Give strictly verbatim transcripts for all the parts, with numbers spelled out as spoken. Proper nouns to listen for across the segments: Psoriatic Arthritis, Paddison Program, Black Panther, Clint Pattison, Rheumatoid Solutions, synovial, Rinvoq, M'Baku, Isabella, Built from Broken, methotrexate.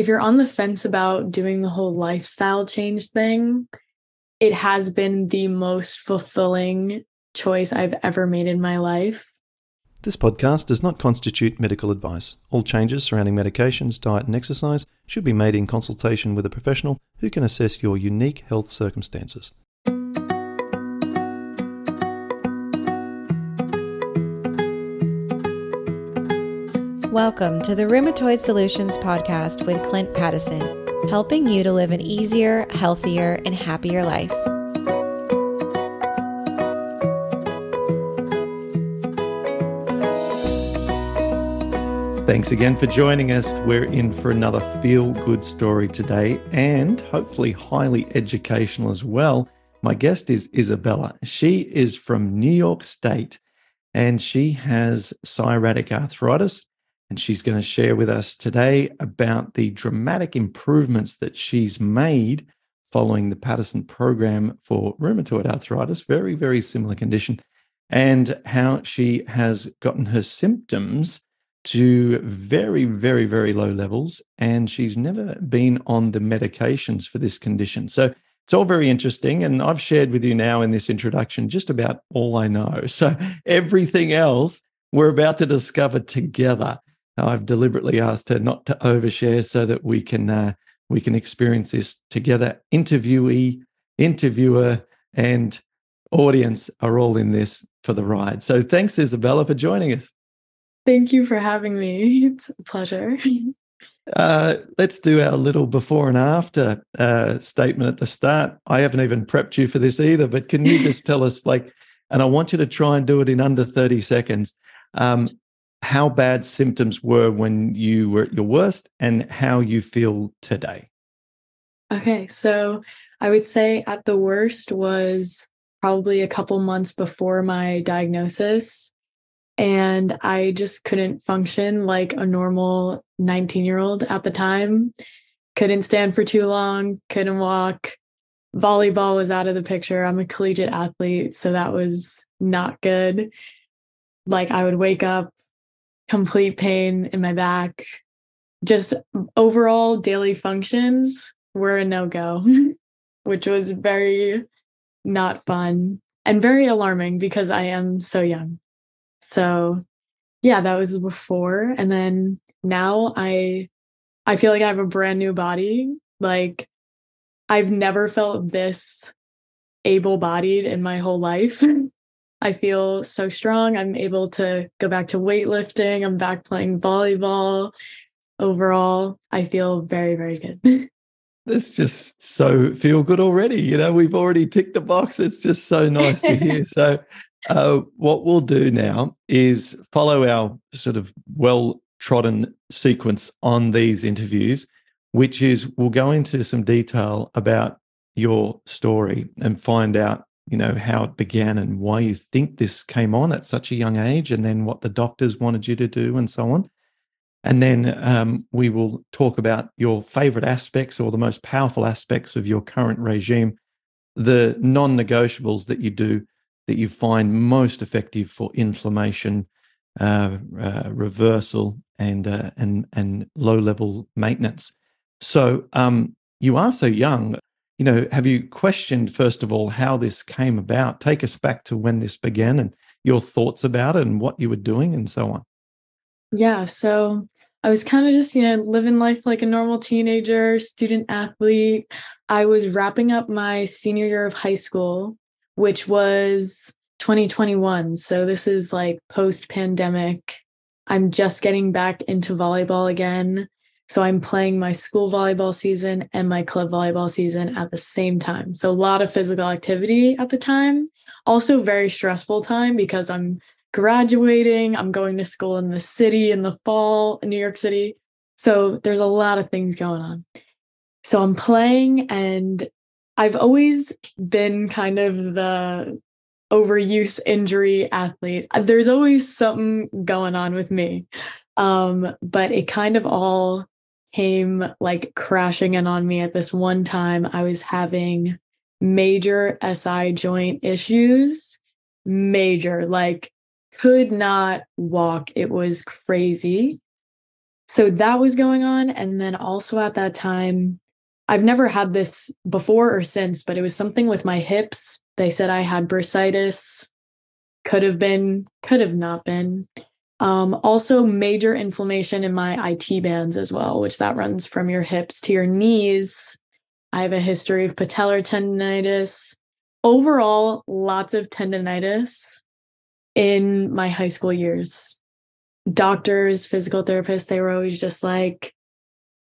if you're on the fence about doing the whole lifestyle change thing, it has been the most fulfilling choice I've ever made in my life. This podcast does not constitute medical advice. All changes surrounding medications, diet, and exercise should be made in consultation with a professional who can assess your unique health circumstances. Welcome to the Rheumatoid Solutions podcast with Clint Pattison, helping you to live an easier, healthier, and happier life. Thanks again for joining us. We're in for another feel-good story today and hopefully highly educational as well. My guest is Isabella. She is from New York State and she has psoriatic arthritis, and she's going to share with us today about the dramatic improvements that she's made following the Paddison Program for Rheumatoid Arthritis, very, very similar condition, and how she has gotten her symptoms to very, very, very low levels, and she's never been on the medications for this condition. So it's all very interesting, and I've shared with you now in this introduction just about all I know. So everything else we're about to discover together. I've deliberately asked her not to overshare so that we can uh, we can experience this together. Interviewee, interviewer, and audience are all in this for the ride. So thanks, Isabella, for joining us. Thank you for having me. It's a pleasure. uh, let's do our little before and after uh, statement at the start. I haven't even prepped you for this either, but can you just tell us, like, and I want you to try and do it in under thirty seconds, um, how bad symptoms were when you were at your worst and how you feel today? Okay, so I would say at the worst was probably a couple months before my diagnosis. And I just couldn't function like a normal nineteen-year-old at the time. Couldn't stand for too long, couldn't walk. Volleyball was out of the picture. I'm a collegiate athlete, so that was not good. Like, I would wake up, complete pain in my back. Just overall daily functions were a no-go, which was very not fun and very alarming because I am so young. So yeah, that was before. And then now I I feel like I have a brand new body. Like, I've never felt this able-bodied in my whole life. I feel so strong. I'm able to go back to weightlifting. I'm back playing volleyball. Overall, I feel very, very good. That's just so feel good already. You know, we've already ticked the box. It's just so nice to hear. So uh, what we'll do now is follow our sort of well-trodden sequence on these interviews, which is we'll go into some detail about your story and find out, you know, how it began and why you think this came on at such a young age, and then what the doctors wanted you to do and so on. And then um, we will talk about your favorite aspects or the most powerful aspects of your current regime, the non-negotiables that you do that you find most effective for inflammation, uh, uh, reversal, and, uh, and, and low-level maintenance. So um, you are so young. You know, have you questioned, first of all, how this came about? Take us back to when this began and your thoughts about it and what you were doing and so on. Yeah, so I was kind of just, you know, living life like a normal teenager, student athlete. I was wrapping up my senior year of high school, which was twenty twenty-one. So this is like post-pandemic. I'm just getting back into volleyball again. So I'm playing my school volleyball season and my club volleyball season at the same time. So a lot of physical activity at the time. Also very stressful time because I'm graduating. I'm going to school in the city in the fall, in New York City. So there's a lot of things going on. So I'm playing, and I've always been kind of the overuse injury athlete. There's always something going on with me. Um, but it kind of all came like crashing in on me at this one time. I was having major S I joint issues, major, like could not walk. It was crazy. So that was going on. And then also at that time, I've never had this before or since, but it was something with my hips. They said I had bursitis, could have been, could have not been. Um, also major inflammation in my I T bands as well, which that runs from your hips to your knees. I have a history of patellar tendonitis. Overall, lots of tendonitis in my high school years. Doctors, physical therapists, they were always just like,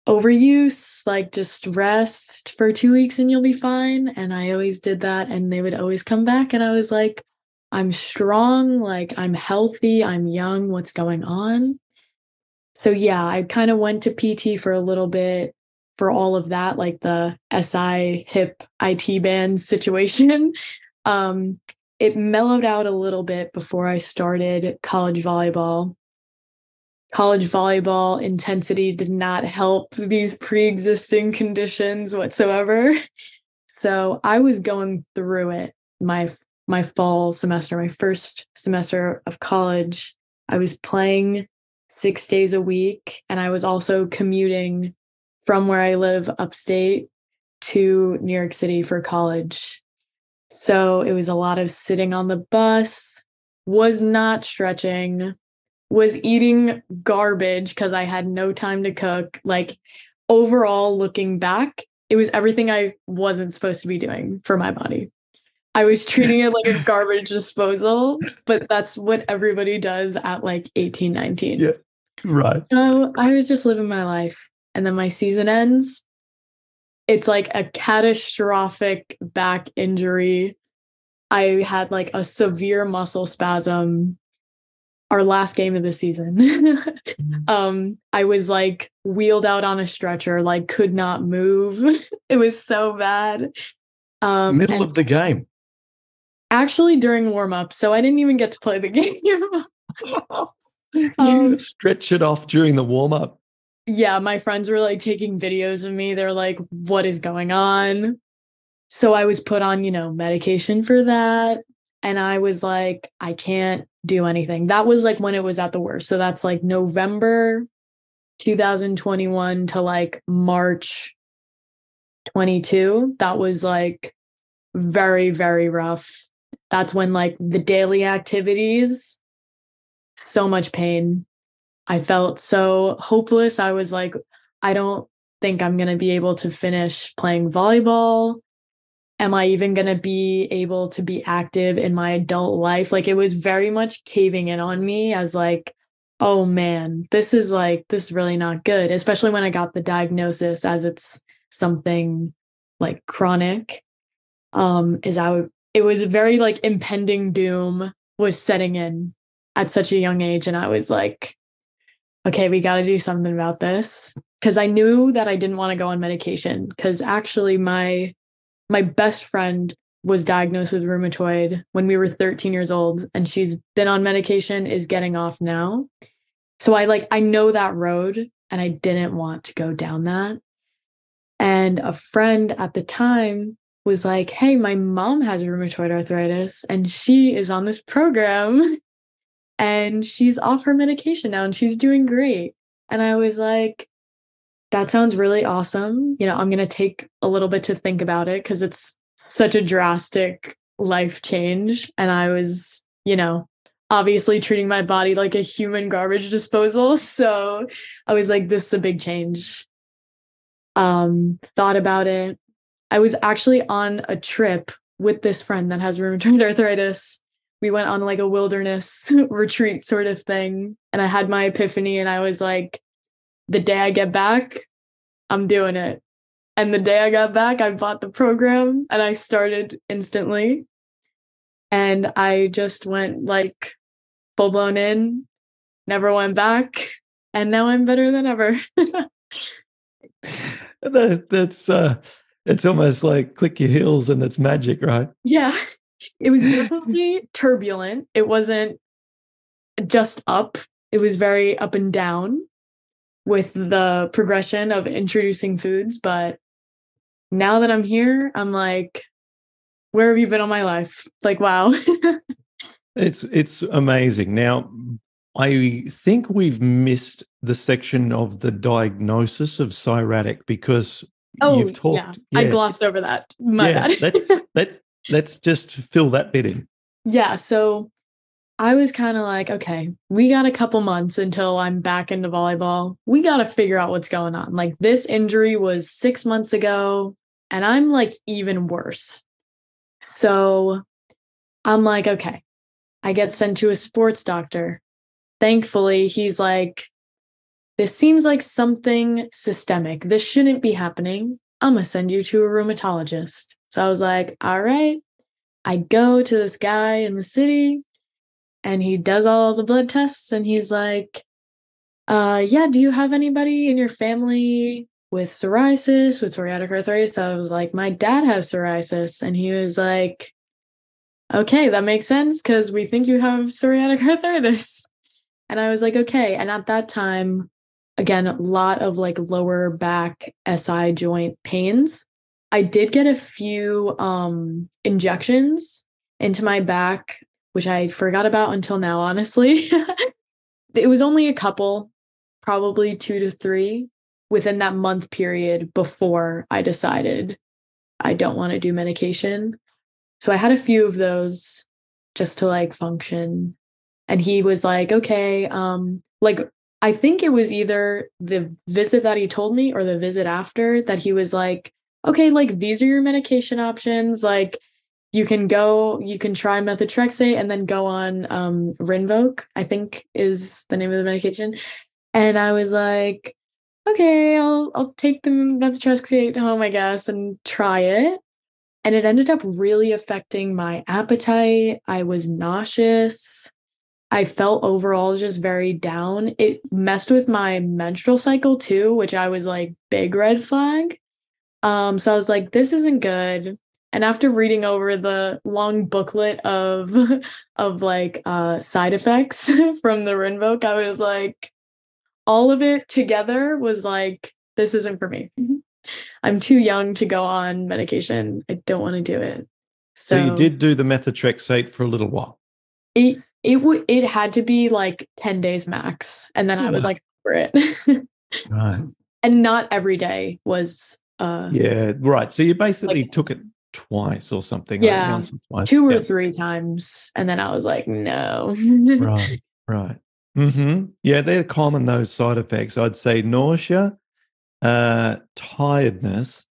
overuse, like just rest for two weeks and you'll be fine. And I always did that. And they would always come back. And I was like, I'm strong, like I'm healthy, I'm young, what's going on? So yeah, I kind of went to P T for a little bit for all of that, like the S I hip I T band situation. Um, it mellowed out a little bit before I started college volleyball. College volleyball intensity did not help these pre-existing conditions whatsoever. So I was going through it. My, my fall semester, my first semester of college, I was playing six days a week. And I was also commuting from where I live upstate to New York City for college. So it was a lot of sitting on the bus, was not stretching, was eating garbage because I had no time to cook. Like overall, looking back, it was everything I wasn't supposed to be doing for my body. I was treating it like a garbage disposal, but that's what everybody does at like eighteen, nineteen. Yeah, right. So I was just living my life. And then my season ends. It's like a catastrophic back injury. I had like a severe muscle spasm. Our last game of the season. um, I was like wheeled out on a stretcher, like could not move. It was so bad. Um, Middle of the game. Actually during warm-up. So I didn't even get to play the game. um, you stretch it off during the warm-up. Yeah, my friends were like taking videos of me. They're like, what is going on? So I was put on, you know, medication for that. And I was like, I can't do anything. That was like when it was at the worst. So that's like November twenty twenty-one to like March twenty-two. That was like very, very rough. That's when like the daily activities, so much pain. I felt so hopeless. I was like, I don't think I'm going to be able to finish playing volleyball. Am I even going to be able to be active in my adult life? Like it was very much caving in on me as like, oh man, this is like, this is really not good. Especially when I got the diagnosis as it's something like chronic, um, is I would, it was very like impending doom was setting in at such a young age. And I was like, okay, we got to do something about this. Cause I knew that I didn't want to go on medication. Cause actually my, My best friend was diagnosed with rheumatoid when we were thirteen years old, and she's been on medication, is getting off now. So I like, I know that road, and I didn't want to go down that. And a friend at the time was like, hey, my mom has rheumatoid arthritis and she is on this program and she's off her medication now and she's doing great. And I was like, that sounds really awesome. You know, I'm going to take a little bit to think about it because it's such a drastic life change. And I was, you know, obviously treating my body like a human garbage disposal. So I was like, this is a big change. Um, thought about it. I was actually on a trip with this friend that has rheumatoid arthritis. We went on like a wilderness retreat sort of thing. And I had my epiphany and I was like, the day I get back, I'm doing it. And the day I got back, I bought the program and I started instantly. And I just went like full blown in, never went back. And now I'm better than ever. that, that's, uh, it's almost like click your heels and it's magic, right? Yeah. It was definitely turbulent. It wasn't just up. It was very up and down with the progression of introducing foods. But now that I'm here, I'm like, where have you been all my life? It's like, wow. it's it's amazing. Now, I think we've missed the section of the diagnosis of psoriatic because oh, you've talked. Yeah. Yeah. I glossed over that. My yeah, bad. let's, let, let's just fill that bit in. Yeah. So I was kind of like, okay, we got a couple months until I'm back into volleyball. We got to figure out what's going on. Like, this injury was six months ago and I'm like even worse. So I'm like, okay, I get sent to a sports doctor. Thankfully, he's like, this seems like something systemic. This shouldn't be happening. I'm going to send you to a rheumatologist. So I was like, all right. I go to this guy in the city and he does all the blood tests. And he's like, uh, yeah, do you have anybody in your family with psoriasis, with psoriatic arthritis? So I was like, my dad has psoriasis. And he was like, okay, that makes sense because we think you have psoriatic arthritis. And I was like, okay. And at that time, again, a lot of like lower back S I joint pains. I did get a few um, injections into my back, which I forgot about until now, honestly. It was only a couple, probably two to three within that month period before I decided I don't want to do medication. So I had a few of those just to like function. And he was like, okay, um, like, I think it was either the visit that he told me or the visit after that he was like, okay, like, these are your medication options. Like, you can go, you can try methotrexate and then go on um, Rinvoq, I think is the name of the medication. And I was like, okay, I'll I'll take the methotrexate home, I guess, and try it. And it ended up really affecting my appetite. I was nauseous. I felt overall just very down. It messed with my menstrual cycle too, which I was like, big red flag. Um, so I was like, this isn't good. And after reading over the long booklet of, of like uh, side effects from the Rinvoq, I was like, all of it together was like, this isn't for me. I'm too young to go on medication. I don't want to do it. So, so you did do the methotrexate for a little while. It, It would. It had to be like ten days max. And then oh, I was wow. like, for it. Right. And not every day was. Uh, yeah, right. So you basically like, took it twice or something. Yeah, like once or twice. two or yeah. three times. And then I was like, no. Right, right. Mm-hmm. Yeah, they're common, those side effects. I'd say nausea, uh, tiredness.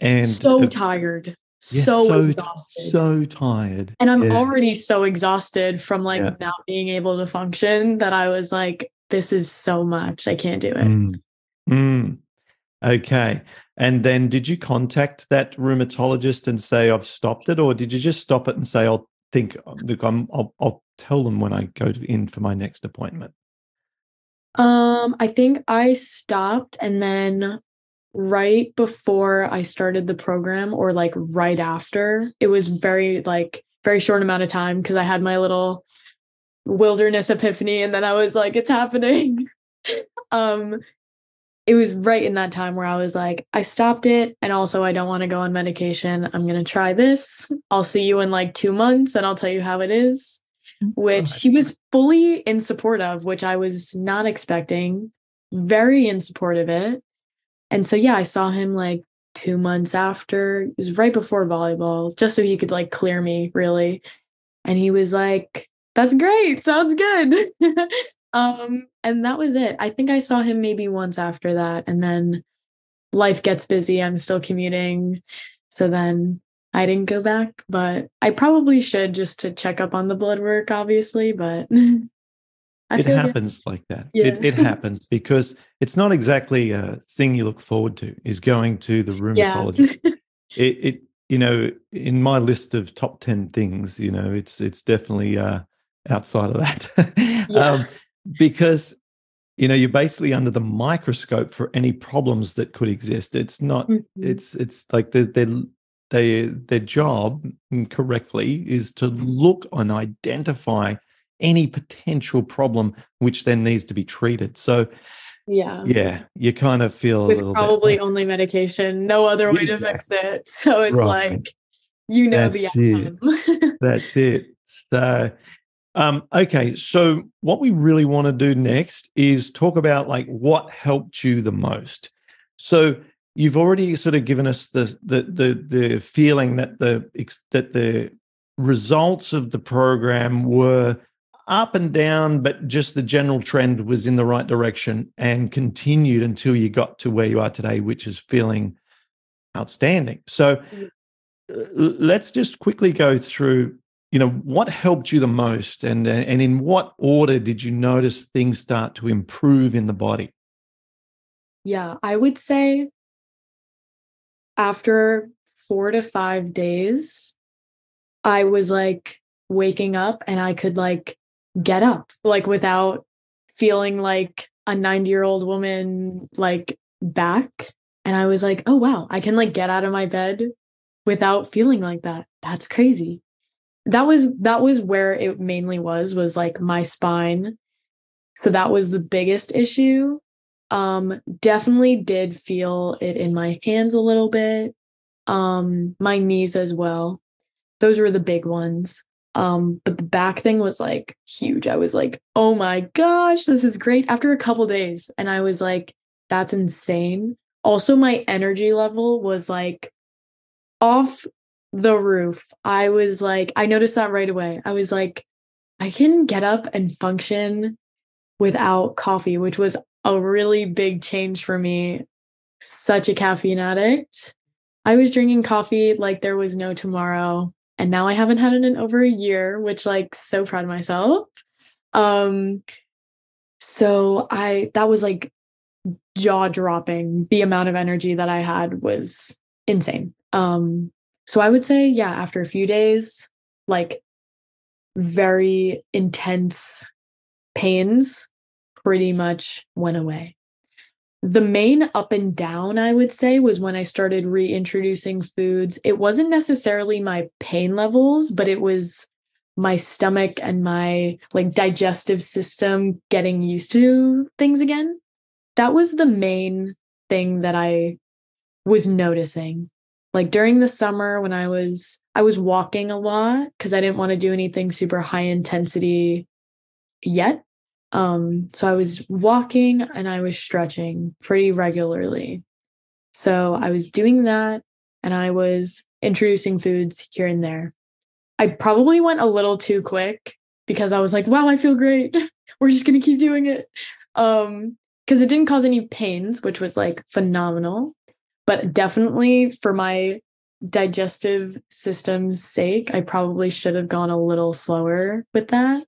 and So uh, tired. Yeah, so, so exhausted. So tired. And I'm yeah. already so exhausted from like yeah. not being able to function that I was like, this is so much. I can't do it. Mm. Mm. Okay. And then did you contact that rheumatologist and say, I've stopped it? Or did you just stop it and say, I'll think, look, I'm, I'll, I'll tell them when I go to, in for my next appointment? Um, I think I stopped and then right before I started the program, or like right after, it was very like very short amount of time because I had my little wilderness epiphany and then I was like, it's happening. um it was right in that time where I was like, I stopped it and also I don't want to go on medication. I'm gonna try this. I'll see you in like two months and I'll tell you how it is, which he was fully in support of, which I was not expecting. Very in support of it. And so, yeah, I saw him like two months after. It was right before volleyball, just so he could like clear me, really. And he was like, that's great. Sounds good. um, and that was it. I think I saw him maybe once after that. And then life gets busy. I'm still commuting. So then I didn't go back, but I probably should, just to check up on the blood work, obviously. But it happens like that. Yeah. It, it happens because it's not exactly a thing you look forward to, is going to the rheumatologist. Yeah. it, it, you know, in my list of top ten things, you know, it's it's definitely uh, outside of that. Yeah. um, because, you know, you're basically under the microscope for any problems that could exist. It's not. Mm-hmm. It's it's like they're, they're, they their job correctly is to look and identify any potential problem which then needs to be treated. So yeah yeah you kind of feel with a little probably bit, like, only medication, no other way exactly. to fix it. So it's right. like, you know, that's the outcome. It. That's it. So Um, okay, so what we really want to do next is talk about like what helped you the most. So you've already sort of given us the the the, the feeling that the that the results of the program were up and down, but just the general trend was in the right direction and continued until you got to where you are today, which is feeling outstanding. So uh, let's just quickly go through, you know, what helped you the most, and and in what order did you notice things start to improve in the body? Yeah, I would say after four to five days, I was like waking up and I could like get up, like without feeling like a ninety-year-old woman like back. And I was like, oh, wow, I can like get out of my bed without feeling like that. That's crazy. That was that was where it mainly was, was like my spine. So that was the biggest issue. Um, definitely did feel it in my hands a little bit. Um, my knees as well. Those were the big ones. Um, but the back thing was like huge. I was like, oh my gosh, this is great. After a couple days. And I was like, that's insane. Also, my energy level was like off the roof. I was like, I noticed that right away. I was like, I can get up and function without coffee, which was a really big change for me. Such a caffeine addict. I was drinking coffee like there was no tomorrow. And now I haven't had it in over a year, which like so proud of myself. Um, so I, that was like jaw dropping. The amount of energy that I had was insane. Um, So I would say, yeah, after a few days, like very intense pains pretty much went away. The main up and down, I would say, was when I started reintroducing foods. It wasn't necessarily my pain levels, but it was my stomach and my like digestive system getting used to things again. That was the main thing that I was noticing. Like during the summer when I was, I was walking a lot because I didn't want to do anything super high intensity yet. Um, so I was walking and I was stretching pretty regularly. So I was doing that and I was introducing foods here and there. I probably went a little too quick because I was like, wow, I feel great. We're just going to keep doing it. Um, because it didn't cause any pains, which was like phenomenal. But definitely for my digestive system's sake, I probably should have gone a little slower with that.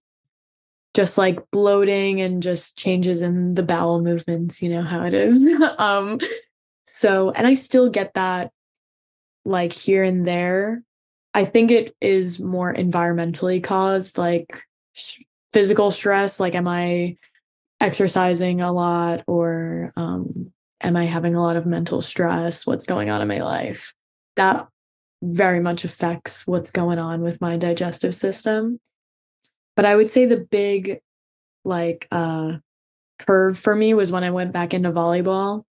Just like bloating and just changes in the bowel movements, you know how it is. um, so, and I still get that like here and there. I think it is more environmentally caused, like sh- physical stress. Like, am I exercising a lot, or, um, am I having a lot of mental stress? What's going on in my life? That very much affects what's going on with my digestive system. But I would say the big like uh, curve for me was when I went back into volleyball.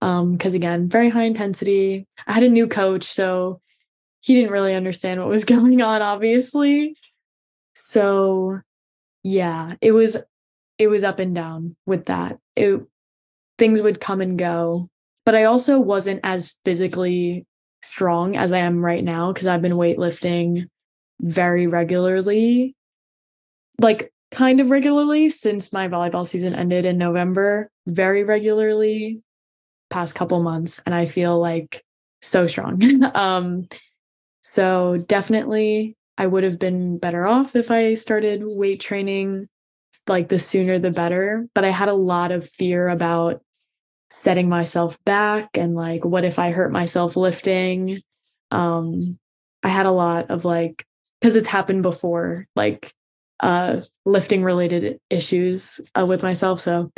Because um, again, very high intensity. I had a new coach, so he didn't really understand what was going on, obviously. So yeah, it was it was up and down with that. It Things would come and go, but I also wasn't as physically strong as I am right now because I've been weightlifting very regularly, like kind of regularly since my volleyball season ended in November, very regularly past couple months. And I feel like so strong. um, so definitely I would have been better off if I started weight training, like the sooner the better. But I had a lot of fear about setting myself back and like, what if I hurt myself lifting? Um, I had a lot of like, because it's happened before, like uh, lifting related issues uh, with myself. So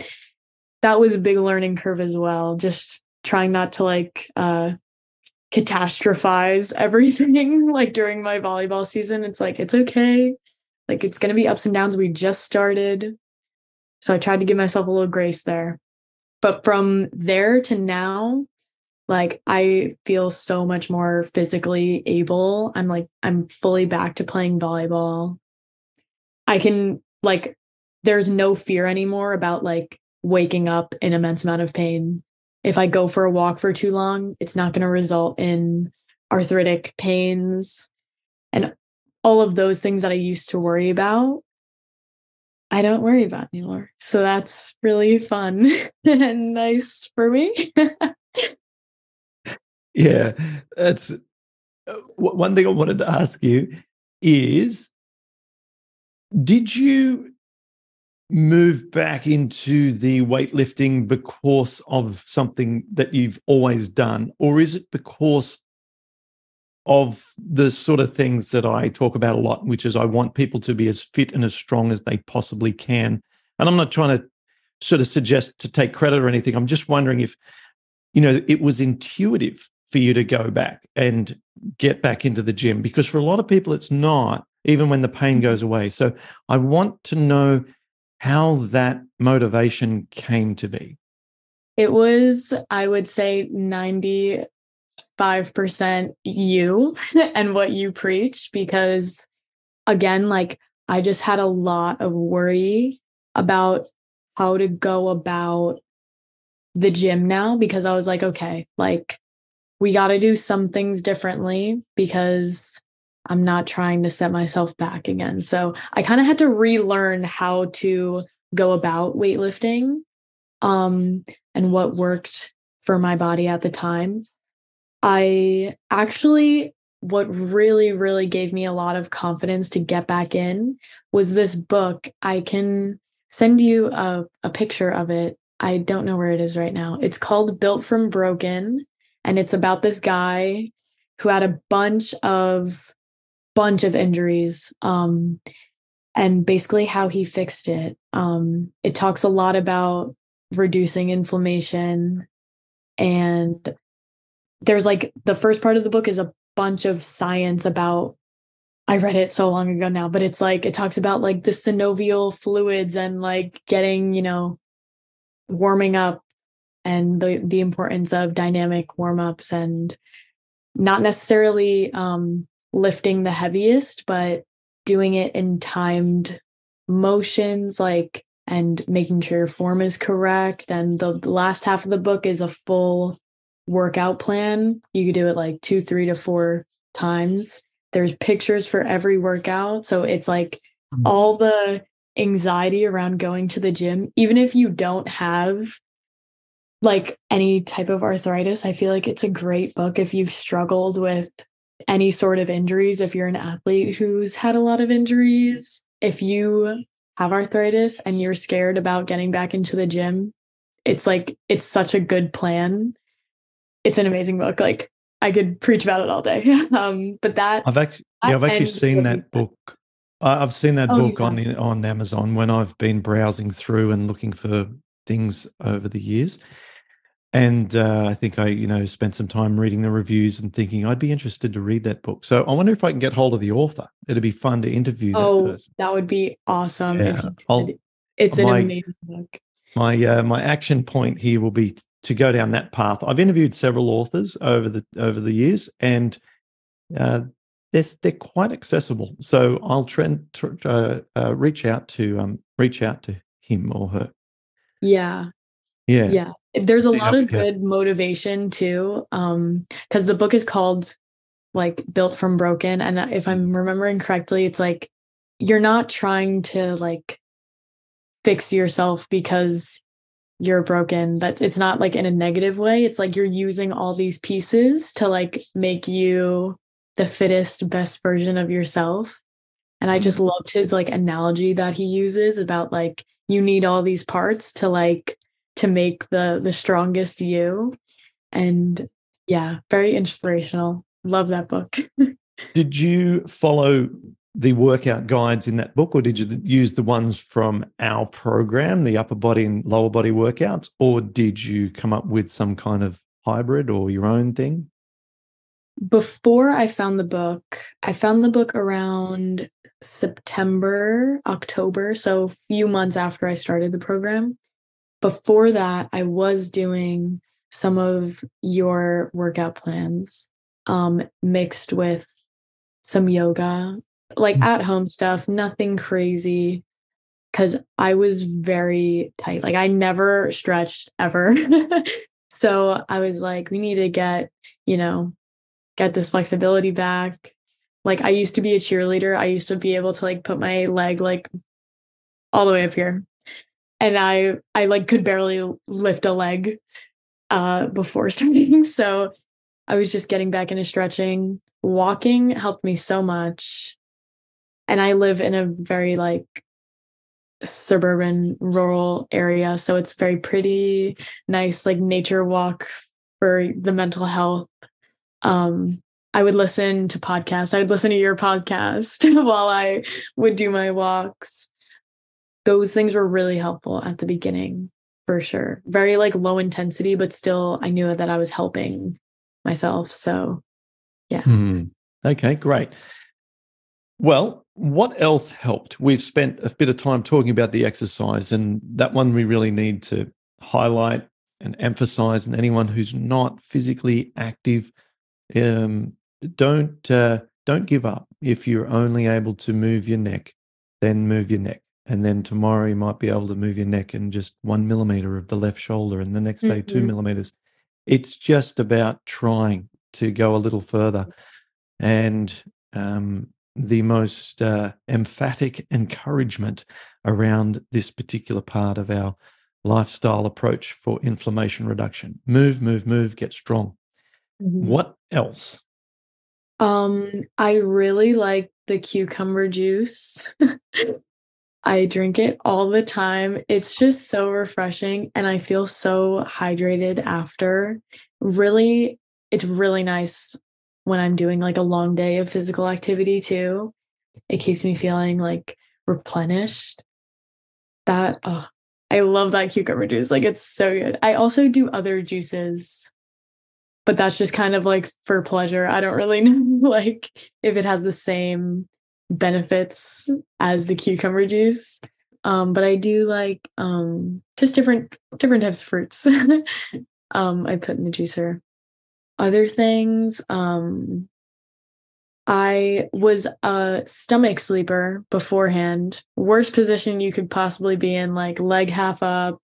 that was a big learning curve as well. Just trying not to like uh, catastrophize everything like during my volleyball season. It's like, it's okay. Like it's going to be ups and downs. We just started. So I tried to give myself a little grace there. But from there to now, like I feel so much more physically able. I'm like, I'm fully back to playing volleyball. I can like, there's no fear anymore about like waking up in immense amount of pain. If I go for a walk for too long, it's not going to result in arthritic pains and all of those things that I used to worry about. I don't worry about anymore. So that's really fun and nice for me. Yeah, that's uh, one thing I wanted to ask you is, did you move back into the weightlifting because of something that you've always done, or is it because of the sort of things that I talk about a lot, which is I want people to be as fit and as strong as they possibly can? And I'm not trying to sort of suggest to take credit or anything. I'm just wondering if, you know, it was intuitive for you to go back and get back into the gym, because for a lot of people, it's not, even when the pain goes away. So I want to know how that motivation came to be. It was, I would say, ninety percent five percent you and what you preach, because again, like I just had a lot of worry about how to go about the gym now, because I was like, okay, like we got to do some things differently because I'm not trying to set myself back again. So I kind of had to relearn how to go about weightlifting um, and what worked for my body at the time. I actually, what really, really gave me a lot of confidence to get back in was this book. I can send you a, a picture of it. I don't know where it is right now. It's called Built from Broken. And it's about this guy who had a bunch of, bunch of injuries um, and basically how he fixed it. Um, it talks a lot about reducing inflammation, and there's like the first part of the book is a bunch of science about, I read it so long ago now, but it's like, it talks about like the synovial fluids and like getting, you know, warming up and the, the importance of dynamic warm-ups and not necessarily um, lifting the heaviest, but doing it in timed motions, like, and making sure your form is correct. And the, the last half of the book is a full workout plan. You could do it like two, three to four times. There's pictures for every workout. So it's like all the anxiety around going to the gym, even if you don't have like any type of arthritis, I feel like it's a great book if you've struggled with any sort of injuries, if you're an athlete who's had a lot of injuries, if you have arthritis and you're scared about getting back into the gym, it's like, it's such a good plan. It's an amazing book. Like I could preach about it all day. Um, but that I've actually, yeah, I've actually seen that book. I've seen that oh, book yeah. on on Amazon when I've been browsing through and looking for things over the years. And uh, I think I, you know, spent some time reading the reviews and thinking I'd be interested to read that book. So I wonder if I can get hold of the author. It'd be fun to interview oh, that person. That would be awesome. Yeah. If you could. It's an my, amazing book. My uh, my action point here will be. T- to go down that path. I've interviewed several authors over the over the years, and uh, they're they're quite accessible. So I'll trend tr- uh, uh, reach out to um reach out to him or her. Yeah, yeah, yeah. There's a lot of good motivation too, um, because the book is called like Built from Broken, and if I'm remembering correctly, it's like you're not trying to like fix yourself because you're broken. That's, it's not like in a negative way. It's like you're using all these pieces to like make you the fittest, best version of yourself. And I just loved his like analogy that he uses about like, you need all these parts to like, to make the, the strongest you. And yeah, very inspirational. Love that book. Did you follow the workout guides in that book, or did you use the ones from our program, the upper body and lower body workouts, or did you come up with some kind of hybrid or your own thing? Before I found the book, I found the book around September, October, so a few months after I started the program. Before that, I was doing some of your workout plans um, mixed with some yoga like at home stuff, nothing crazy. Cause I was very tight. Like I never stretched ever. So I was like, we need to get, you know, get this flexibility back. Like I used to be a cheerleader. I used to be able to like put my leg like all the way up here. And I, I like could barely lift a leg uh, before starting. So I was just getting back into stretching. Walking helped me so much. And I live in a very like suburban rural area. So it's very pretty, nice, like nature walk for the mental health. Um, I would listen to podcasts. I would listen to your podcast while I would do my walks. Those things were really helpful at the beginning, for sure. Very like low intensity, but still I knew that I was helping myself. So yeah. Mm. Okay, great. Well, what else helped? We've spent a bit of time talking about the exercise, and that one we really need to highlight and emphasize. And anyone who's not physically active, um, don't uh, don't give up. If you're only able to move your neck, then move your neck. And then tomorrow you might be able to move your neck and just one millimeter of the left shoulder, and the next day, mm-hmm. two millimeters. It's just about trying to go a little further. And um, the most uh, emphatic encouragement around this particular part of our lifestyle approach for inflammation reduction. Move, move, move, get strong. Mm-hmm. What else? Um, I really like the cucumber juice. I drink it all the time. It's just so refreshing, and I feel so hydrated after. Really, it's really nice when I'm doing like a long day of physical activity too. It keeps me feeling like replenished. That, oh, I love that cucumber juice. Like it's so good. I also do other juices, but that's just kind of like for pleasure. I don't really know like if it has the same benefits as the cucumber juice, um but I do like um just different different types of fruits. um I put in the juicer. Other things, um I was a stomach sleeper beforehand. Worst position you could possibly be in, like leg half up,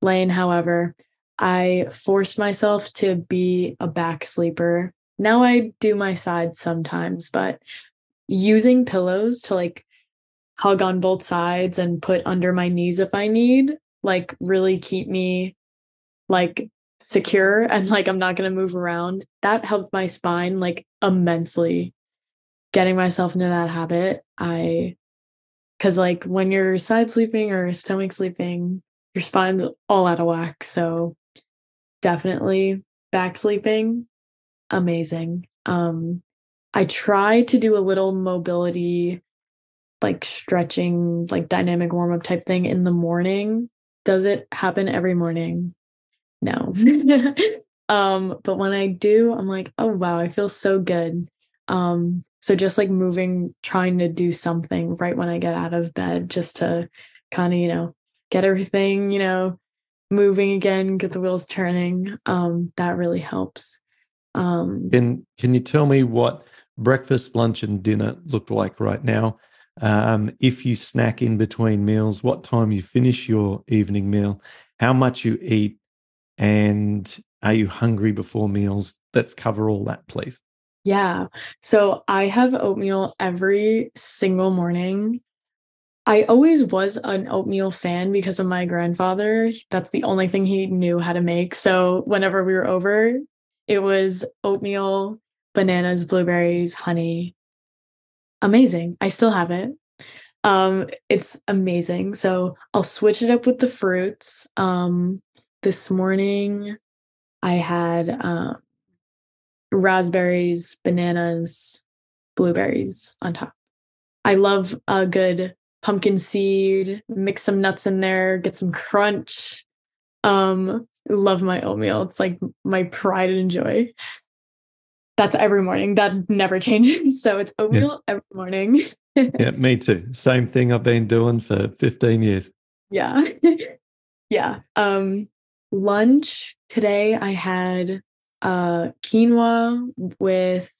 laying however. I forced myself to be a back sleeper. Now I do my side sometimes, but using pillows to like hug on both sides and put under my knees if I need, like really keep me like secure and like I'm not going to move around. That helped my spine like immensely. Getting myself into that habit, I because like when you're side sleeping or stomach sleeping, your spine's all out of whack. So definitely back sleeping, amazing. Um, I try to do a little mobility, like stretching, like dynamic warm-up type thing in the morning. Does it happen every morning? No. um, but when I do, I'm like, oh, wow, I feel so good. Um, so just like moving, trying to do something right when I get out of bed, just to kind of, you know, get everything, you know, moving again, get the wheels turning. Um, that really helps. Um, can, can you tell me what breakfast, lunch, and dinner look like right now? Um, if you snack in between meals, what time you finish your evening meal, how much you eat, and are you hungry before meals? Let's cover all that, please. Yeah. So I have oatmeal every single morning. I always was an oatmeal fan because of my grandfather. That's the only thing he knew how to make. So whenever we were over, it was oatmeal, bananas, blueberries, honey. Amazing. I still have it. Um, it's amazing. So I'll switch it up with the fruits. Um, this morning I had uh, raspberries, bananas, blueberries on top. I love a good pumpkin seed, mix some nuts in there, get some crunch. Um, love my oatmeal. It's like my pride and joy. That's every morning. That never changes. So it's oatmeal yeah. every morning. Yeah, me too. Same thing I've been doing for fifteen years. Yeah. Yeah. Um, lunch today I had uh quinoa with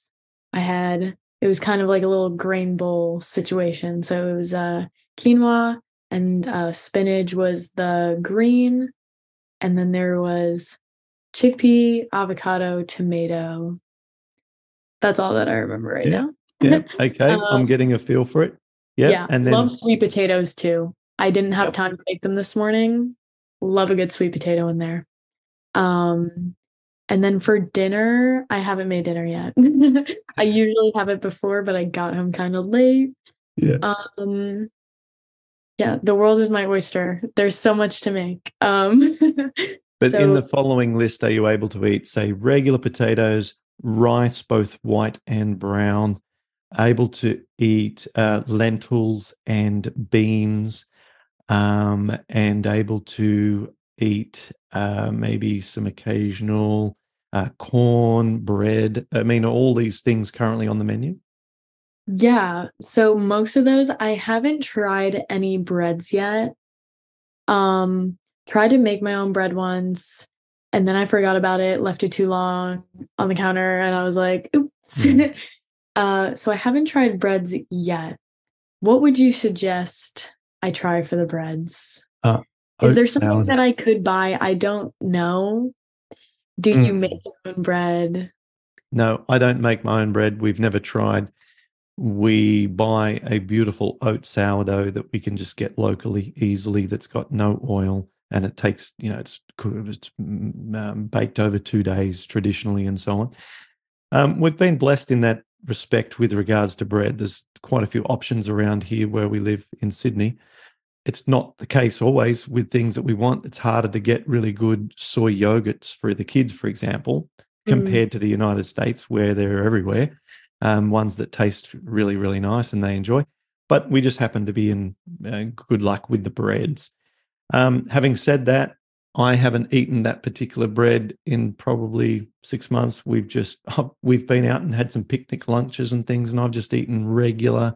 I had it was kind of like a little grain bowl situation. So it was uh, quinoa and uh, spinach was the green. And then there was chickpea, avocado, tomato. That's all that I remember right yeah. now. yeah. Okay. um, I'm getting a feel for it. Yeah. yeah. And then love sweet potatoes too. I didn't have yep. time to make them this morning. Love a good sweet potato in there. Um, and then for dinner, I haven't made dinner yet. I usually have it before, but I got home kind of late. Yeah. Um, yeah. The world is my oyster. There's so much to make. Um, but so, in the following list, are you able to eat, say, regular potatoes, rice, both white and brown, able to eat uh, lentils and beans, um, and able to eat uh, maybe some occasional uh, corn, bread? I mean, are all these things currently on the menu? Yeah. So most of those, I haven't tried any breads yet. Um, tried to make my own bread once, and then I forgot about it, left it too long on the counter, and I was like, oops. Uh, so I haven't tried breads yet. What would you suggest I try for the breads? Uh, Is there something salad. that I could buy? I don't know. Do mm. you make your own bread? No, I don't make my own bread. We've never tried. We buy a beautiful oat sourdough that we can just get locally easily that's got no oil, and it takes, you know, it's, it's um, baked over two days traditionally and so on. Um, we've been blessed in that respect with regards to bread. There's quite a few options around here where we live in Sydney. It's not the case always with things that we want. It's harder to get really good soy yogurts for the kids, for example, mm. compared to the United States, where they're everywhere, um, ones that taste really, really nice and they enjoy. But we just happen to be in uh, good luck with the breads. Um, having said that, I haven't eaten that particular bread in probably six months. We've just we've been out and had some picnic lunches and things, and I've just eaten regular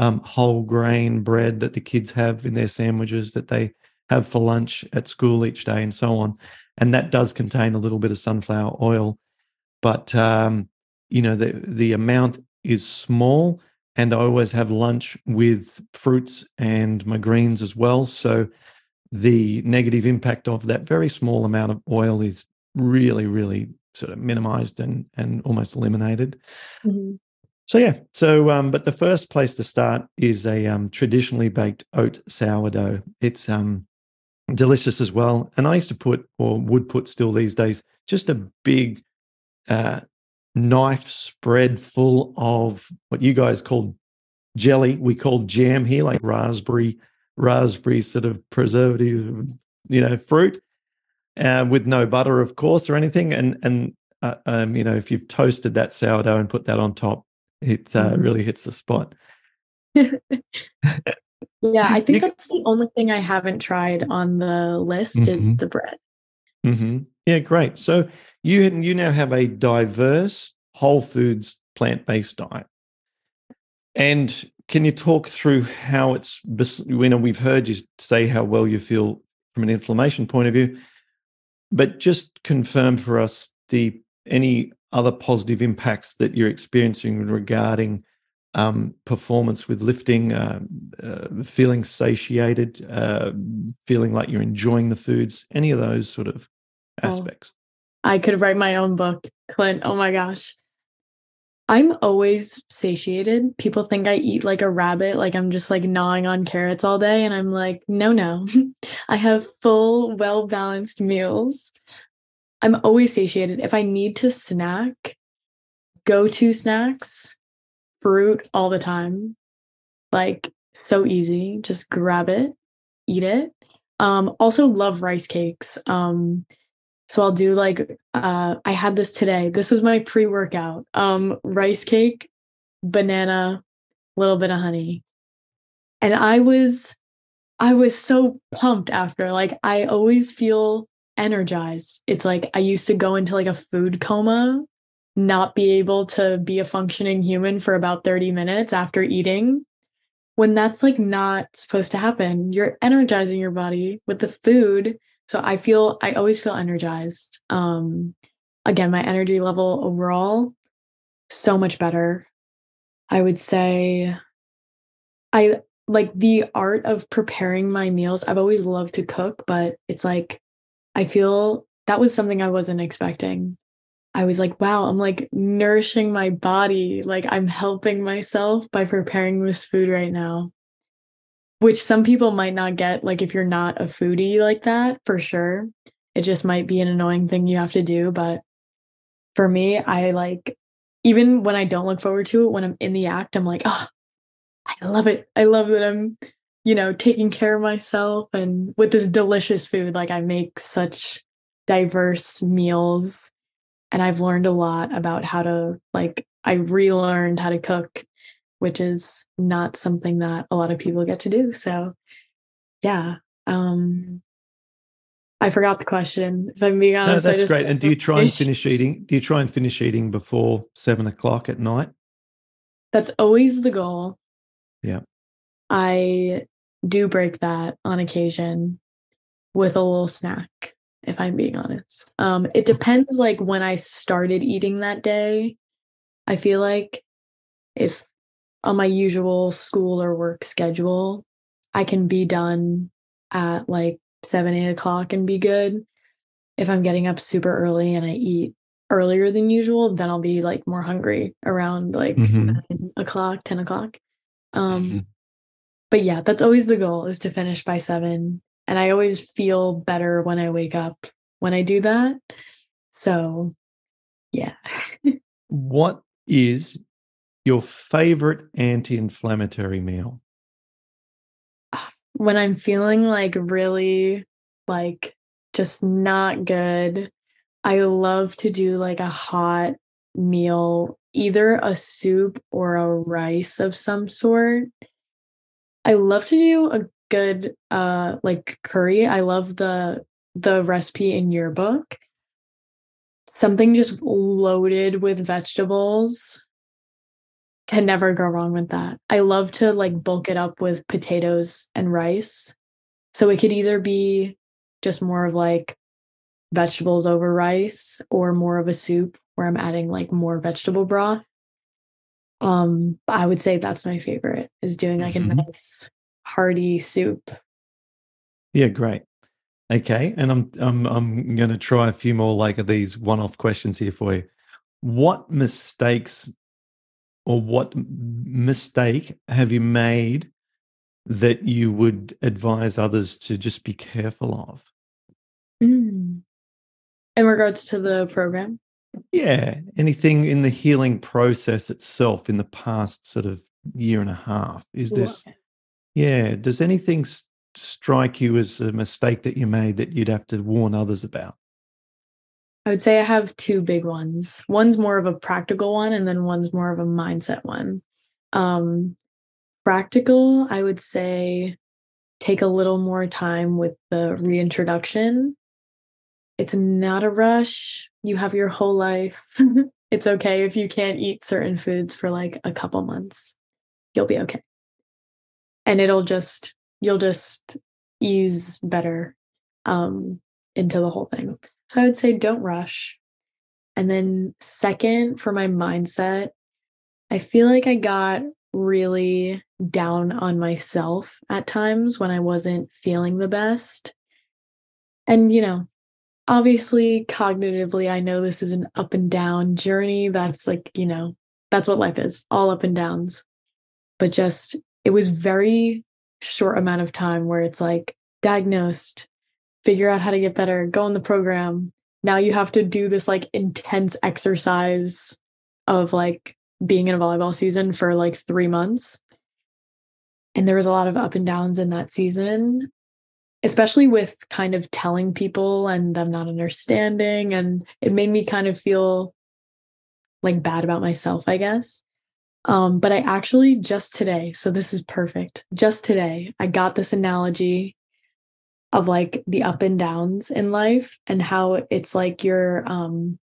um, whole grain bread that the kids have in their sandwiches that they have for lunch at school each day and so on. And that does contain a little bit of sunflower oil, but um, you know, the the amount is small. And I always have lunch with fruits and my greens as well, so the negative impact of that very small amount of oil is really, really sort of minimized and and almost eliminated. Mm-hmm. So, yeah. So, um, but the first place to start is a um, traditionally baked oat sourdough. It's um, delicious as well. And I used to put, or would put still these days, just a big uh, knife spread full of what you guys call jelly. We call jam here, like raspberry raspberry sort of preservative, you know, fruit, uh, with no butter, of course, or anything. And, and uh, um, you know, if you've toasted that sourdough and put that on top, it uh, really hits the spot. Yeah, I think you that's can... the only thing I haven't tried on the list mm-hmm. is the bread. Mm-hmm. Yeah, great. So you, you now have a diverse whole foods plant-based diet. And can you talk through how it's, you know, we've heard you say how well you feel from an inflammation point of view, but just confirm for us the any other positive impacts that you're experiencing regarding um, performance with lifting, uh, uh, feeling satiated, uh, feeling like you're enjoying the foods, any of those sort of aspects. Oh, I could write my own book, Clint. Oh my gosh. I'm always satiated. People think I eat like a rabbit, like I'm just like gnawing on carrots all day. And I'm like, no, no, I have full, well-balanced meals. I'm always satiated. If I need to snack, go-to snacks, fruit all the time. Like so easy. Just grab it, eat it. Um, also love rice cakes. Um, So I'll do like, uh, I had this today. This was my pre-workout. Um, rice cake, banana, a little bit of honey. And I was, I was so pumped after. Like, I always feel energized. It's like, I used to go into like a food coma, not be able to be a functioning human for about thirty minutes after eating. When that's like not supposed to happen, you're energizing your body with the food. So I feel, I always feel energized. Um, again, my energy level overall, so much better. I would say I like the art of preparing my meals. I've always loved to cook, but it's like, I feel that was something I wasn't expecting. I was like, wow, I'm like nourishing my body. Like I'm helping myself by preparing this food right now, which some people might not get. Like if you're not a foodie like that, for sure, it just might be an annoying thing you have to do. But for me, I like, even when I don't look forward to it, when I'm in the act, I'm like, oh, I love it. I love that I'm, you know, taking care of myself and with this delicious food. Like I make such diverse meals. And I've learned a lot about how to, like, I relearned how to cook, which is not something that a lot of people get to do. So, yeah. Um, I forgot the question, if I'm being honest. No, that's just, great. And do you try and finish eating? Do you try and finish eating before seven o'clock at night? That's always the goal. Yeah. I do break that on occasion with a little snack, if I'm being honest. Um, it depends like when I started eating that day. I feel like if on my usual school or work schedule, I can be done at like seven, eight o'clock and be good. If I'm getting up super early and I eat earlier than usual, then I'll be like more hungry around like mm-hmm. nine o'clock, ten o'clock. Um, mm-hmm. But yeah, that's always the goal, is to finish by seven. And I always feel better when I wake up when I do that. So, yeah. What is your favorite anti-inflammatory meal? When I'm feeling like really like just not good, I love to do like a hot meal, either a soup or a rice of some sort. I love to do a good uh like curry. I love the the recipe in your book. Something just loaded with vegetables can never go wrong with that. I love to like bulk it up with potatoes and rice. So it could either be just more of like vegetables over rice, or more of a soup where I'm adding like more vegetable broth. Um, I would say that's my favorite, is doing like mm-hmm. a nice hearty soup. Yeah, great. Okay, and I'm I'm I'm going to try a few more like of these one-off questions here for you. What mistakes or what mistake have you made that you would advise others to just be careful of? Mm. In regards to the program? Yeah, anything in the healing process itself in the past sort of year and a half. Is this? Yeah. Does anything st- strike you as a mistake that you made that you'd have to warn others about? I would say I have two big ones. One's more of a practical one, and then one's more of a mindset one. Um, practical, I would say take a little more time with the reintroduction. It's not a rush. You have your whole life. It's okay if you can't eat certain foods for like a couple months. You'll be okay. And it'll just, you'll just ease better um, into the whole thing. So I would say don't rush. And then second, for my mindset, I feel like I got really down on myself at times when I wasn't feeling the best. And, you know, obviously cognitively, I know this is an up and down journey. That's like, you know, that's what life is, all up and downs. But just, it was very short amount of time where it's like diagnosed, figure out how to get better, go in the program. Now you have to do this like intense exercise of like being in a volleyball season for like three months. And there was a lot of up and downs in that season, especially with kind of telling people and them not understanding. And it made me kind of feel like bad about myself, I guess. Um, but I actually just today, so this is perfect. Just today, I got this analogy of like the up and downs in life and how it's like your, um,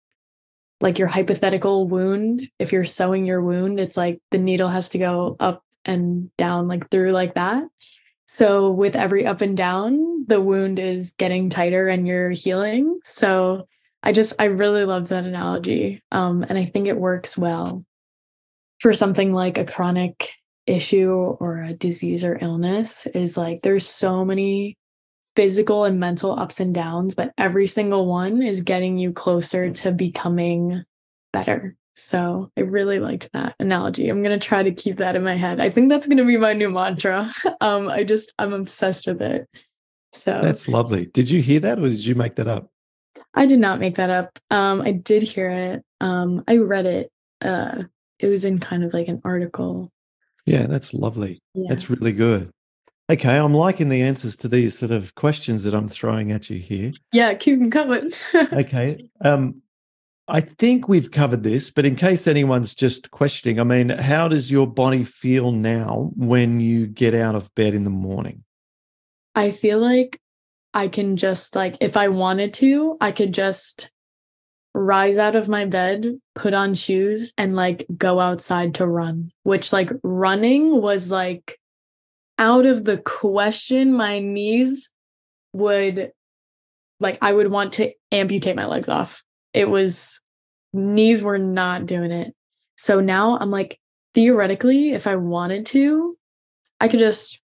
like your hypothetical wound. If you're sewing your wound, it's like the needle has to go up and down, like through like that. So with every up and down, the wound is getting tighter and you're healing. So I just, I really love that analogy. Um, and I think it works well. for something like a chronic issue or a disease or illness is like, there's so many physical and mental ups and downs, but every single one is getting you closer to becoming better. So I really liked that analogy. I'm going to try to keep that in my head. I think that's going to be my new mantra. Um, I just, I'm obsessed with it. So that's lovely. Did you hear that or did you make that up? I did not make that up. Um, I did hear it. Um, I read it. Uh, it was in kind of like an article. Yeah, that's lovely. Yeah. That's really good. Okay, I'm liking the answers to these sort of questions that I'm throwing at you here. Yeah, keep them covered. Okay. Um, I think we've covered this, but in case anyone's just questioning, I mean, how does your body feel now when you get out of bed in the morning? I feel like I can just like, if I wanted to, I could just rise out of my bed, put on shoes and like go outside to run, which like running was like out of the question. My knees would like, I would want to amputate my legs off. It was, knees were not doing it. So now I'm like, theoretically, if I wanted to, I could just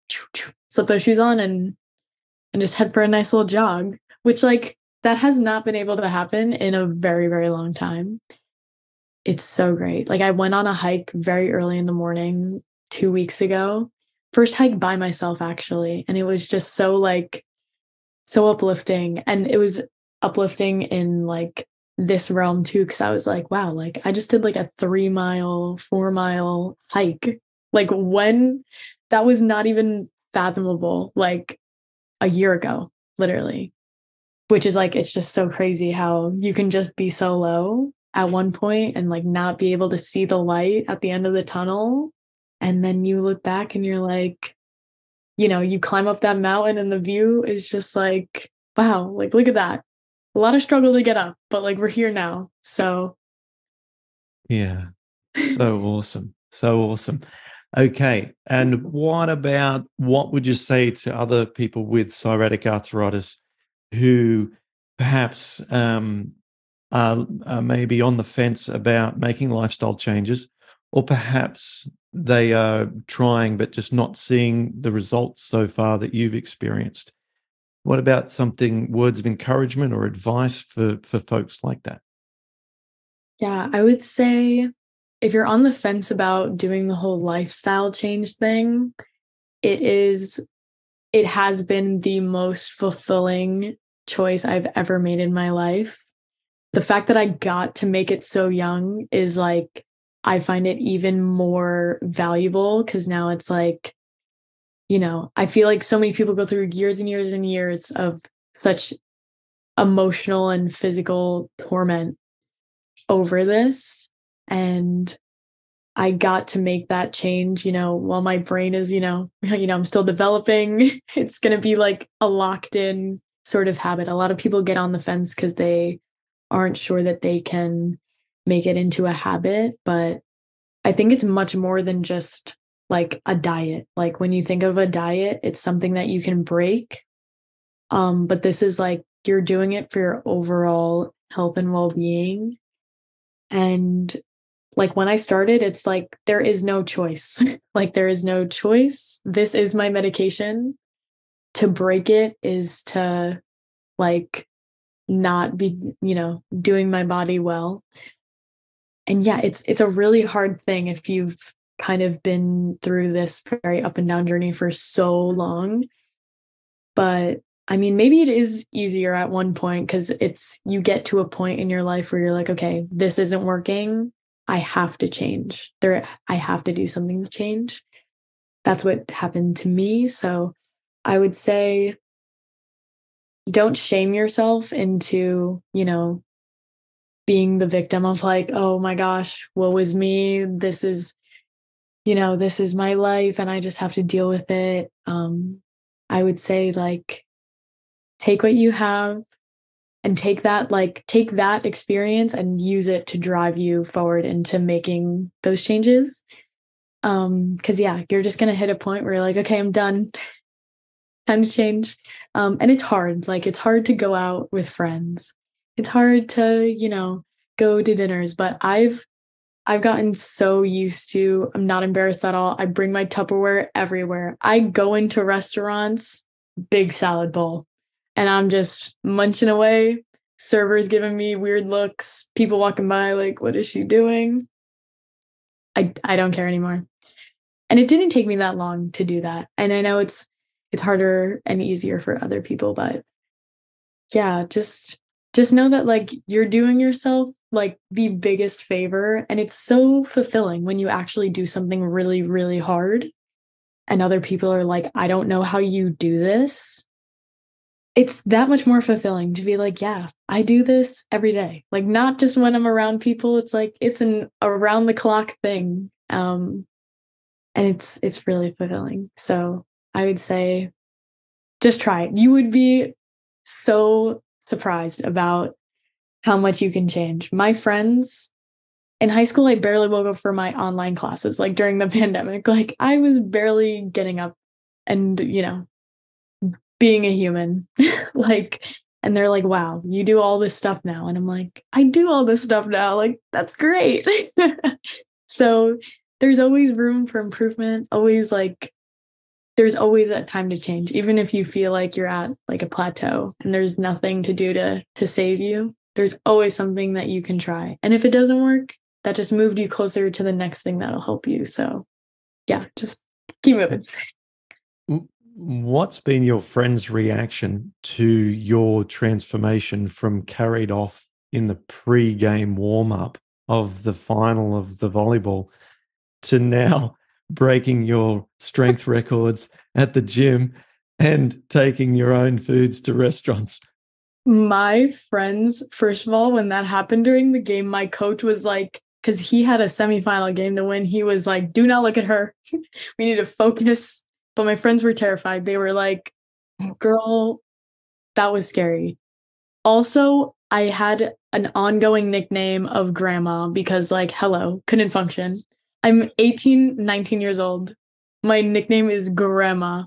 slip those shoes on and and just head for a nice little jog, which like that has not been able to happen in a very, very long time. It's so great. Like I went on a hike very early in the morning, two weeks ago, first hike by myself actually. And it was just so like, so uplifting. And it was uplifting in like this realm too. Cause I was like, wow, like I just did like a three mile, four mile hike. Like when that was not even fathomable. Like a year ago, literally, which is like, it's just so crazy how you can just be so low at one point and like not be able to see the light at the end of the tunnel. And then you look back and you're like, you know, you climb up that mountain and the view is just like, wow, like, look at that. A lot of struggle to get up, but like, we're here now. So. Yeah. So awesome. So awesome. Okay. And what about, what would you say to other people with psoriatic arthritis who perhaps um, are, are maybe on the fence about making lifestyle changes, or perhaps they are trying but just not seeing the results so far that you've experienced? What about something, words of encouragement or advice for, for folks like that? Yeah, I would say, if you're on the fence about doing the whole lifestyle change thing, it is, it has been the most fulfilling choice I've ever made in my life. The fact that I got to make it so young is like, I find it even more valuable because now it's like, you know, I feel like so many people go through years and years and years of such emotional and physical torment over this. And I got to make that change, you know, while my brain is, you know, you know, I'm still developing. It's going to be like a locked in sort of habit. A lot of people get on the fence because they aren't sure that they can make it into a habit. But I think it's much more than just like a diet. Like when you think of a diet, it's something that you can break. Um, but this is like, you're doing it for your overall health and well-being. And like when I started, it's like, there is no choice. Like there is no choice. This is my medication. To break it is to like not be, you know, doing my body well. And yeah, it's, it's a really hard thing if you've kind of been through this very up and down journey for so long. But I mean, maybe it is easier at one point because it's, you get to a point in your life where you're like, okay, this isn't working. I have to change. There, I have to do something to change. That's what happened to me. So I would say don't shame yourself into, you know, being the victim of like, oh my gosh, woe is me. This is, you know, this is my life and I just have to deal with it. Um, I would say like, take what you have and take that, like take that experience and use it to drive you forward into making those changes. Um, cause yeah, you're just going to hit a point where you're like, okay, I'm done. Time to change. Um, and it's hard. Like it's hard to go out with friends. It's hard to, you know, go to dinners, but I've I've gotten so used to, I'm not embarrassed at all. I bring my Tupperware everywhere. I go into restaurants, big salad bowl, and I'm just munching away. Servers giving me weird looks, people walking by like, what is she doing? I, I don't care anymore. And it didn't take me that long to do that. And I know it's it's harder and easier for other people, but yeah, just just know that like you're doing yourself like the biggest favor. And it's so fulfilling when you actually do something really, really hard and other people are like, I don't know how you do this. It's that much more fulfilling to be like, yeah, I do this every day. Like not just when I'm around people, it's like, it's an around the clock thing. Um, and it's, it's really fulfilling. So I would say, just try it. You would be so surprised about how much you can change. My friends in high school, I barely woke up for my online classes, like during the pandemic, like I was barely getting up and, you know, being a human, like, and they're like, wow, you do all this stuff now. And I'm like, I do all this stuff now. Like, that's great. So there's always room for improvement. Always like, there's always that time to change. Even if you feel like you're at like a plateau and there's nothing to do to, to save you, there's always something that you can try. And if it doesn't work, that just moved you closer to the next thing that'll help you. So yeah, just keep moving. What's been your friend's reaction to your transformation from carried off in the pre-game warm-up of the final of the volleyball to now breaking your strength records at the gym and taking your own foods to restaurants? My friends, first of all, when that happened during the game, my coach was like, because he had a semifinal game to win, he was like, do not look at her. We need to focus. But my friends were terrified. They were like, girl, that was scary. Also, I had an ongoing nickname of grandma because like, hello, couldn't function. I'm eighteen, nineteen years old. My nickname is grandma.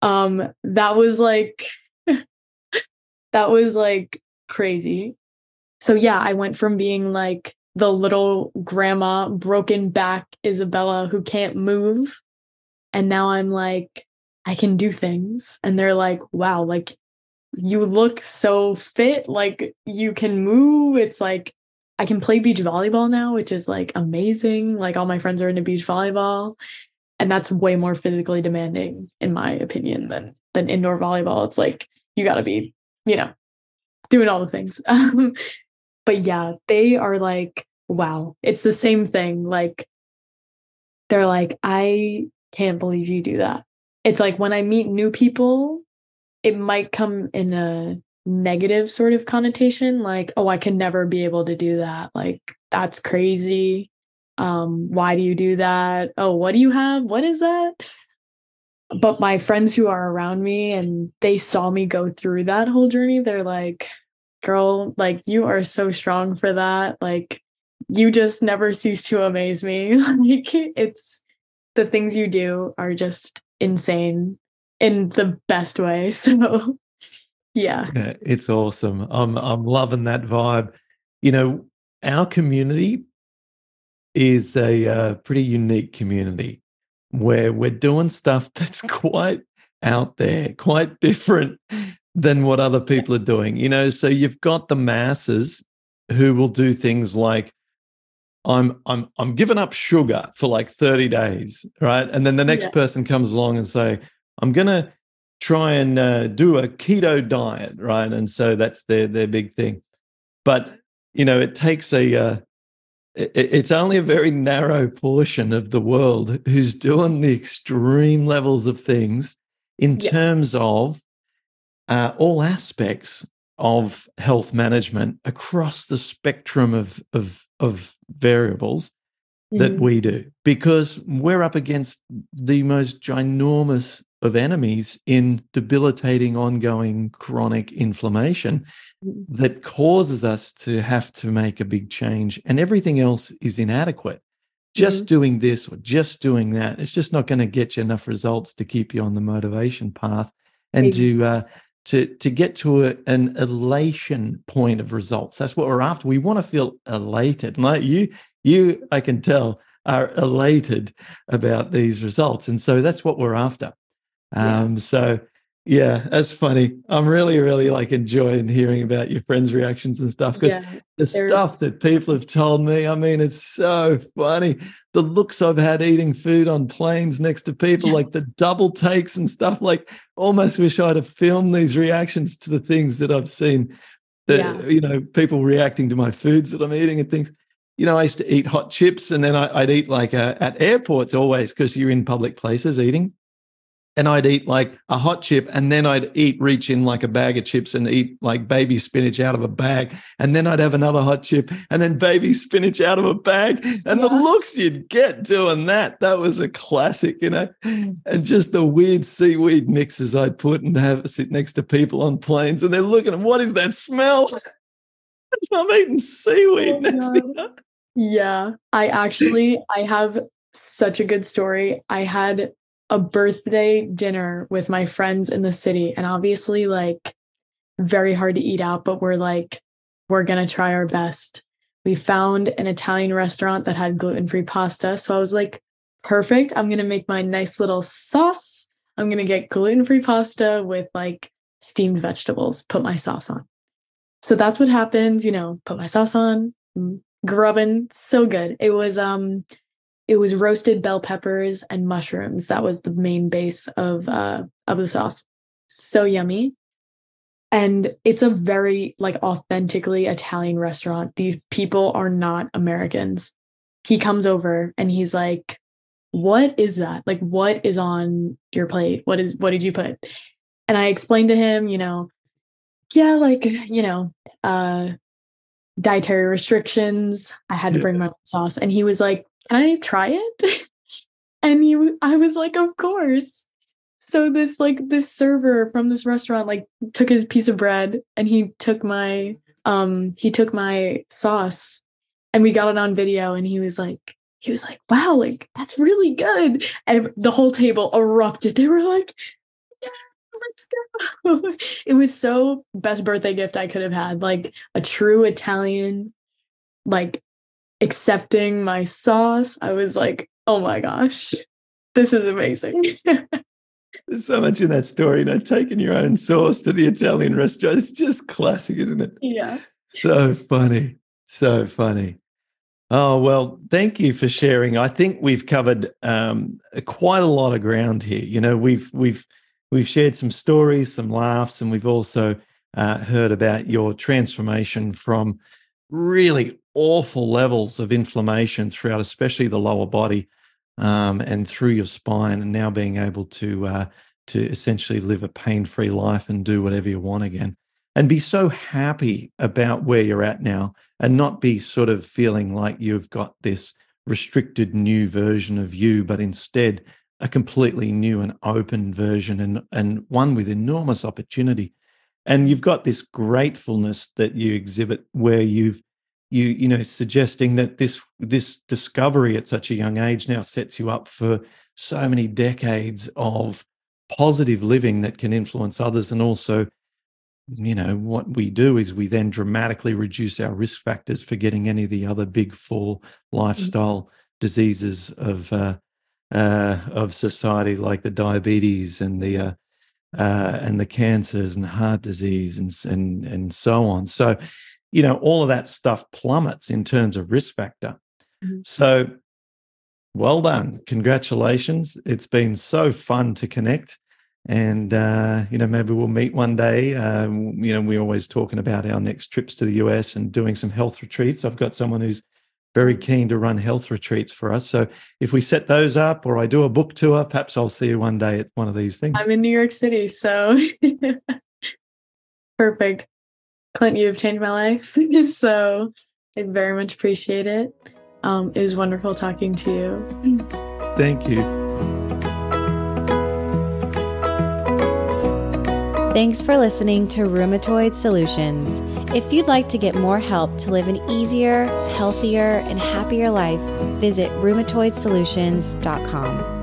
Um, that was like, that was like crazy. So yeah, I went from being like the little grandma, broken back Isabella who can't move. And now I'm like, I can do things. And they're like, wow, like you look so fit. Like you can move. It's like, I can play beach volleyball now, which is like amazing. Like all my friends are into beach volleyball. And that's way more physically demanding, in my opinion, than, than indoor volleyball. It's like, you gotta be, you know, doing all the things. Um, but yeah, they are like, wow, it's the same thing. Like, they're like, I can't believe you do that. It's like when I meet new people, it might come in a negative sort of connotation, like, oh, I can never be able to do that. Like, that's crazy. Um, why do you do that? Oh, what do you have? What is that? But my friends who are around me and they saw me go through that whole journey, they're like, girl, like you are so strong for that. Like you just never cease to amaze me. Like it's the things you do are just insane in the best way. So yeah. yeah. It's awesome. I'm I'm loving that vibe. You know, our community is a uh, pretty unique community where we're doing stuff that's quite out there, quite different than what other people are doing. You know, so you've got the masses who will do things like, I'm I'm I'm giving up sugar for like thirty days, right? And then the next yeah. person comes along and say, I'm gonna try and uh, do a keto diet, right? And so that's their their big thing. But you know, it takes a uh, it, it's only a very narrow portion of the world who's doing the extreme levels of things in yeah. terms of uh, all aspects of health management across the spectrum of of of variables mm-hmm. that we do, because we're up against the most ginormous of enemies in debilitating ongoing chronic inflammation mm-hmm. that causes us to have to make a big change, and everything else is inadequate. Just mm-hmm. doing this or just doing that, it's just not going to get you enough results to keep you on the motivation path and exactly. to uh, to, to get to a, an elation point of results. That's what we're after. We want to feel elated. And like you, you, I can tell, are elated about these results. And so that's what we're after. Um, yeah. So, yeah, that's funny. I'm really, really like enjoying hearing about your friends' reactions and stuff, because yeah, the stuff is. that people have told me, I mean, it's so funny. The looks I've had eating food on planes next to people, yeah. like the double takes and stuff, like almost wish I'd have filmed these reactions to the things that I've seen, that, yeah. you know, people reacting to my foods that I'm eating and things. You know, I used to eat hot chips, and then I, I'd eat like a, at airports always, because you're in public places eating. And I'd eat like a hot chip, and then I'd eat, reach in like a bag of chips and eat like baby spinach out of a bag. And then I'd have another hot chip, and then baby spinach out of a bag. And yeah. the looks you'd get doing that, that was a classic, you know. And just the weird seaweed mixes I'd put and have sit next to people on planes, and they're looking at, what is that smell? I'm eating seaweed oh, next to you. Yeah, I actually, I have such a good story. I had a birthday dinner with my friends in the city, and obviously like very hard to eat out, but we're like, we're going to try our best. We found an Italian restaurant that had gluten-free pasta. So I was like, perfect. I'm going to make my nice little sauce. I'm going to get gluten-free pasta with like steamed vegetables, put my sauce on. So that's what happens, you know, put my sauce on. Grubbin, so good. It was um, it was roasted bell peppers and mushrooms. That was the main base of uh of the sauce. So yummy, and it's a very like authentically Italian restaurant. These people are not Americans. He comes over and he's like, "What is that? Like, what is on your plate? What is what did you put?" And I explained to him, you know, yeah, like you know, uh. dietary restrictions. I had to bring yeah. my own sauce. And he was like, can I try it? and he, I was like, of course. So this, like this server from this restaurant, like took his piece of bread, and he took my, um, he took my sauce, and we got it on video. And he was like, he was like, wow, like that's really good. And the whole table erupted. They were like, yeah. Let's go. It was so best birthday gift I could have had, like a true Italian, like accepting my sauce. I was like, oh my gosh, this is amazing. There's so much in that story, you know, taking your own sauce to the Italian restaurant. It's just classic, isn't it? Yeah. So funny. So funny. Oh, well, thank you for sharing. I think we've covered um, quite a lot of ground here. You know, we've, we've, We've shared some stories, some laughs, and we've also uh, heard about your transformation from really awful levels of inflammation throughout, especially the lower body, um, and through your spine, and now being able to uh, to essentially live a pain-free life and do whatever you want again, and be so happy about where you're at now, and not be sort of feeling like you've got this restricted new version of you, but instead a completely new and open version, and, and one with enormous opportunity. And you've got this gratefulness that you exhibit, where you've, you, you know, suggesting that this, this discovery at such a young age now sets you up for so many decades of positive living that can influence others. And also, you know, what we do is we then dramatically reduce our risk factors for getting any of the other big four lifestyle mm-hmm. diseases of, uh, Uh, of society, like the diabetes and the uh, uh, and the cancers and the heart disease and and and so on. So, you know, all of that stuff plummets in terms of risk factor. Mm-hmm. So, well done, congratulations! It's been so fun to connect, and uh, you know, maybe we'll meet one day. Um, you know, we're always talking about our next trips to the U S and doing some health retreats. I've got someone who's very keen to run health retreats for us. So if we set those up, or I do a book tour, perhaps I'll see you one day at one of these things. I'm in New York City, so perfect. Clint, you have changed my life, so I very much appreciate it. Um, it was wonderful talking to you. Thank you. Thanks for listening to Rheumatoid Solutions. If you'd like to get more help to live an easier, healthier, and happier life, visit rheumatoid solutions dot com.